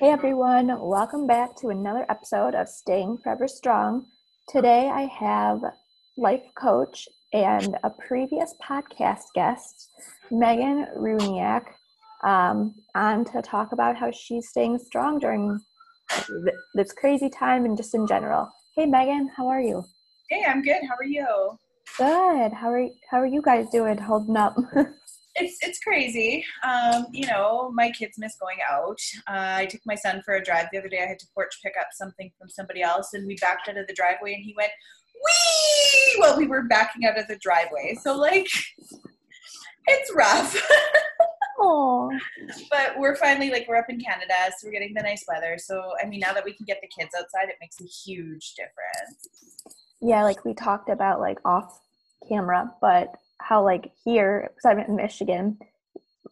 Hey everyone, welcome back to another episode of Staying Forever Strong. Today I have life coach and a previous podcast guest, Meaghan Rewniak, on to talk about how she's staying strong during this crazy time and just in general. Hey Meaghan, how are you? Hey, I'm good. How are you? Good. How are you guys doing? Holding up? It's crazy. My kids miss going out. I took my son for a drive the other day. I had to porch pick up something from somebody else, and we backed out of the driveway, and he went, whee! Well, we were backing out of the driveway. So, it's rough. But we're finally, we're up in Canada, so we're getting the nice weather. So, now that we can get the kids outside, it makes a huge difference. Yeah, we talked about, off camera, but how here, because I'm in Michigan,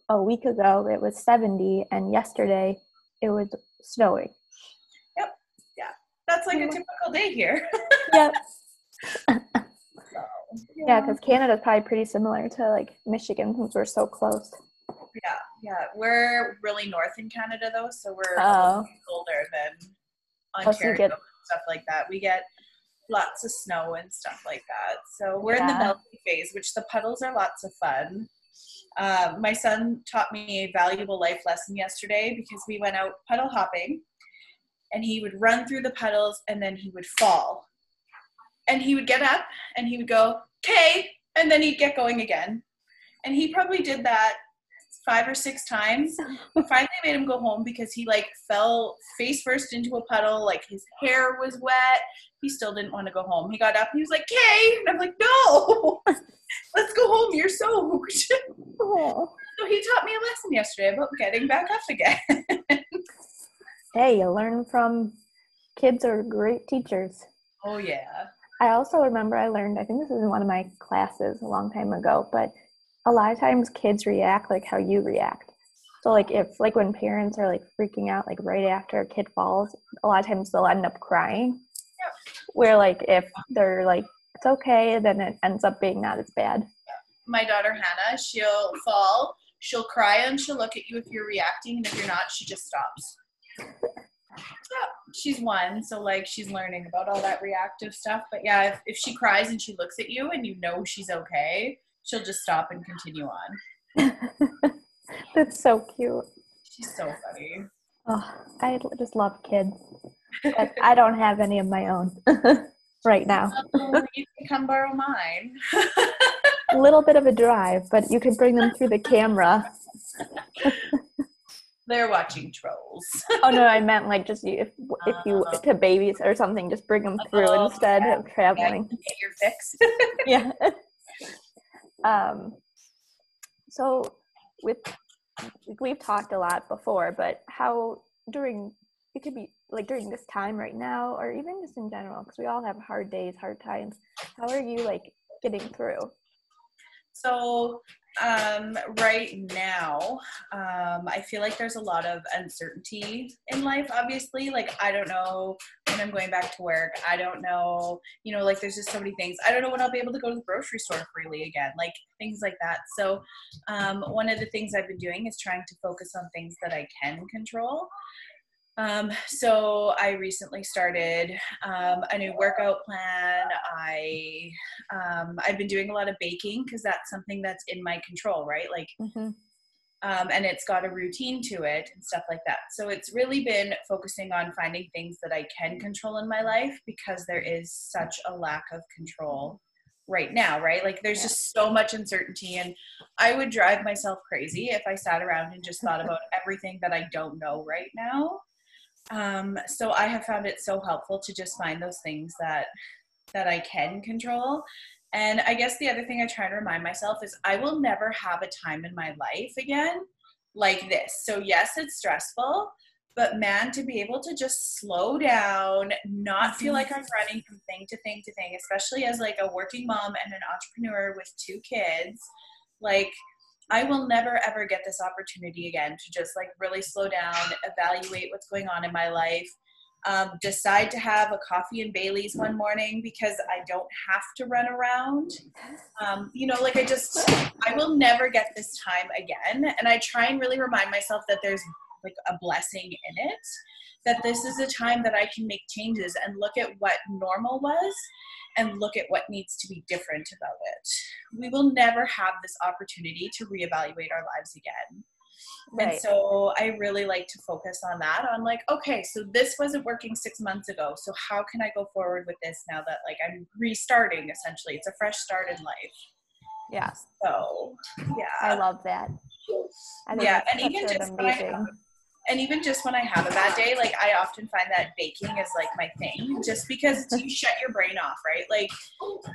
a week ago it was 70 and yesterday it was snowing. Yep. Yeah. That's a typical day here. Yep. Yeah, because Canada's probably pretty similar to Michigan since we're so close. Yeah, yeah. We're really north in Canada though, so we're a little colder than Ontario and stuff like that. We get lots of snow and stuff like that. So we're in the melting phase, which the puddles are lots of fun. My son taught me a valuable life lesson yesterday because we went out puddle hopping and he would run through the puddles and then he would fall. And he would get up and he would go, okay, and then he'd get going again. And he probably did that 5 or 6 times. We finally made him go home because he fell face first into a puddle. His hair was wet. He still didn't want to go home. He got up and he was like, "Kay," and I'm like, "No, let's go home. You're soaked." Oh. So he taught me a lesson yesterday about getting back up again. Hey, you learn from kids are great teachers. Oh yeah. I also remember I learned, I think this was in one of my classes a long time ago, but a lot of times kids react how you react. So if when parents are freaking out right after a kid falls, a lot of times they'll end up crying. Yep. Where if they're it's okay, then it ends up being not as bad. My daughter Hannah, she'll fall, she'll cry, and she'll look at you if you're reacting, and if you're not, she just stops. Yeah, she's one, so she's learning about all that reactive stuff. But yeah, if she cries and she looks at you and you know she's okay, she'll just stop and continue on. That's so cute. She's so funny. Oh, I just love kids. But I don't have any of my own right now. You can come borrow mine. A little bit of a drive, but you can bring them through the camera. They're watching trolls. Oh no, I meant just if you to babies or something, just bring them through instead of traveling. Yeah, get your fix. Yeah. So we've talked a lot before, but how it could be during this time right now, or even just in general, because we all have hard days, hard times. How are you getting through? So right now, I feel there's a lot of uncertainty in life, obviously. I don't know when I'm going back to work. I don't know, there's just so many things. I don't know when I'll be able to go to the grocery store freely again, things like that. So one of the things I've been doing is trying to focus on things that I can control. So I recently started a new workout plan. I've been doing a lot of baking because that's something that's in my control, right? Mm-hmm. And it's got a routine to it and stuff like that. So it's really been focusing on finding things that I can control in my life because there is such a lack of control right now, right? There's just so much uncertainty, and I would drive myself crazy if I sat around and just thought about everything that I don't know right now. So I have found it so helpful to just find those things that I can control. And I guess the other thing I try to remind myself is I will never have a time in my life again like this. So yes, it's stressful, but man, to be able to just slow down, not feel I'm running from thing to thing to thing, especially as a working mom and an entrepreneur with 2 kids, I will never ever get this opportunity again to just really slow down, evaluate what's going on in my life, decide to have a coffee in Bailey's one morning because I don't have to run around. I will never get this time again. And I try and really remind myself that there's like a blessing in it, that this is a time that I can make changes and look at what normal was and look at what needs to be different about it. We will never have this opportunity to reevaluate our lives again. Right. And so I really like to focus on that, on like, okay, so this wasn't working 6 months ago. So how can I go forward with this now that like I'm restarting essentially? It's a fresh start in life. Yeah. So yeah. I love that. Yeah. And even just when I have a bad day, like I often find that baking is like my thing, just because you shut your brain off, right? Like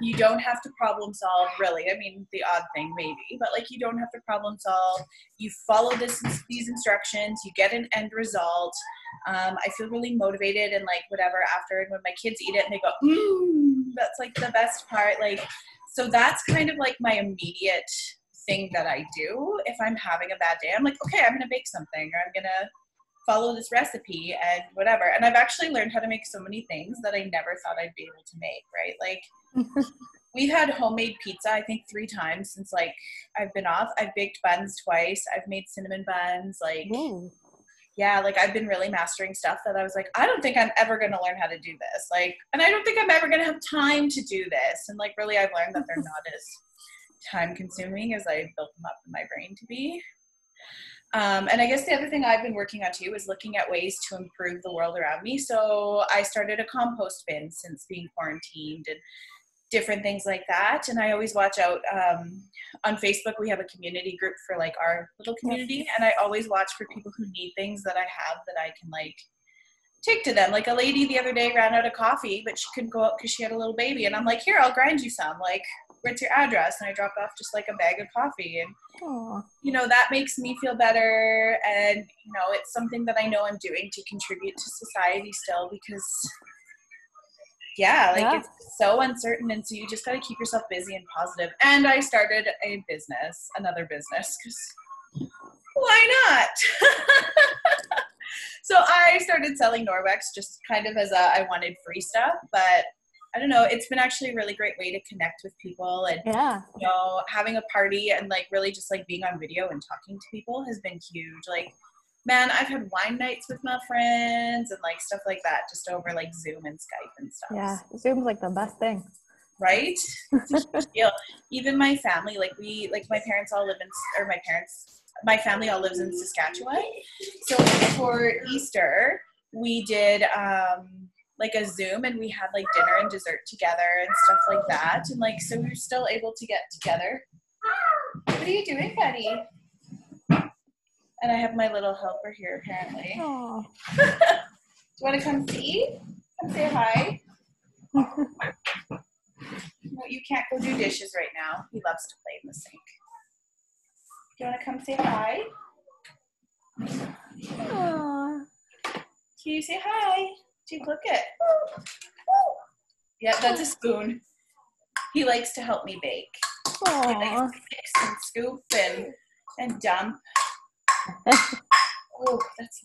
you don't have to problem solve really. I mean, the odd thing maybe, but like you don't have to problem solve. You follow these instructions, you get an end result. I feel really motivated and like whatever after, and when my kids eat it and they go, that's like the best part. Like, so that's kind of like my immediate thing that I do. If I'm having a bad day, I'm like, okay, I'm going to bake something, or I'm going to follow this recipe and whatever. And I've actually learned how to make so many things that I never thought I'd be able to make, right? Like we've had homemade pizza, I think 3 times since like I've been off. I've baked buns twice. I've made cinnamon buns. Like, yeah, like I've been really mastering stuff that I was like, I don't think I'm ever going to learn how to do this. Like, and I don't think I'm ever going to have time to do this. And like, really, I've learned that they're not as time consuming as I built them up in my brain to be. And I guess the other thing I've been working on too is looking at ways to improve the world around me. So I started a compost bin since being quarantined and different things like that. And I always watch out on Facebook. We have a community group for like our little community. And I always watch for people who need things that I have that I can like take to them. Like a lady the other day ran out of coffee, but she couldn't go out because she had a little baby. And I'm like, here, I'll grind you some. Like, where's your address? And I dropped off just like a bag of coffee, and you know, that makes me feel better. And you know, it's something that I know I'm doing to contribute to society still, because it's so uncertain. And so you just got to keep yourself busy and positive. And I started a business, another business, because why not? So I started selling Norwex just kind of as I wanted free stuff, but I don't know, it's been actually a really great way to connect with people, and you know, having a party and like really just like being on video and talking to people has been huge. Like, man, I've had wine nights with my friends and like stuff like that, just over like Zoom and Skype and stuff. Yeah, Zoom's like the best thing. Right? It's a huge deal. Even my family, like we, like my family all lives in Saskatchewan. So for Easter, we did, like a Zoom, and we had like dinner and dessert together and stuff like that. And like, so we were still able to get together. What are you doing, buddy? And I have my little helper here apparently. Do you want to come see? Come say hi. No, you can't go do dishes right now. He loves to play in the sink. Do you want to come say hi? Aww. Can you say hi? Jake, look it. Yeah, that's a spoon. He likes to help me bake. Aww. He likes to mix and scoop and dump. Oh, that's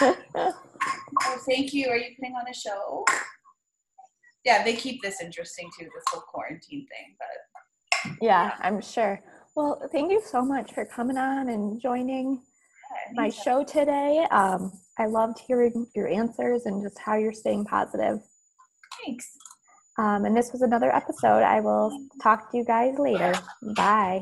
loud. Oh, thank you. Are you putting on a show? Yeah, they keep this interesting too, this whole quarantine thing. But yeah, I'm sure. Well, thank you so much for coming on and joining my show today. I loved hearing your answers and just how you're staying positive. Thanks. And this was another episode. I will talk to you guys later. Bye.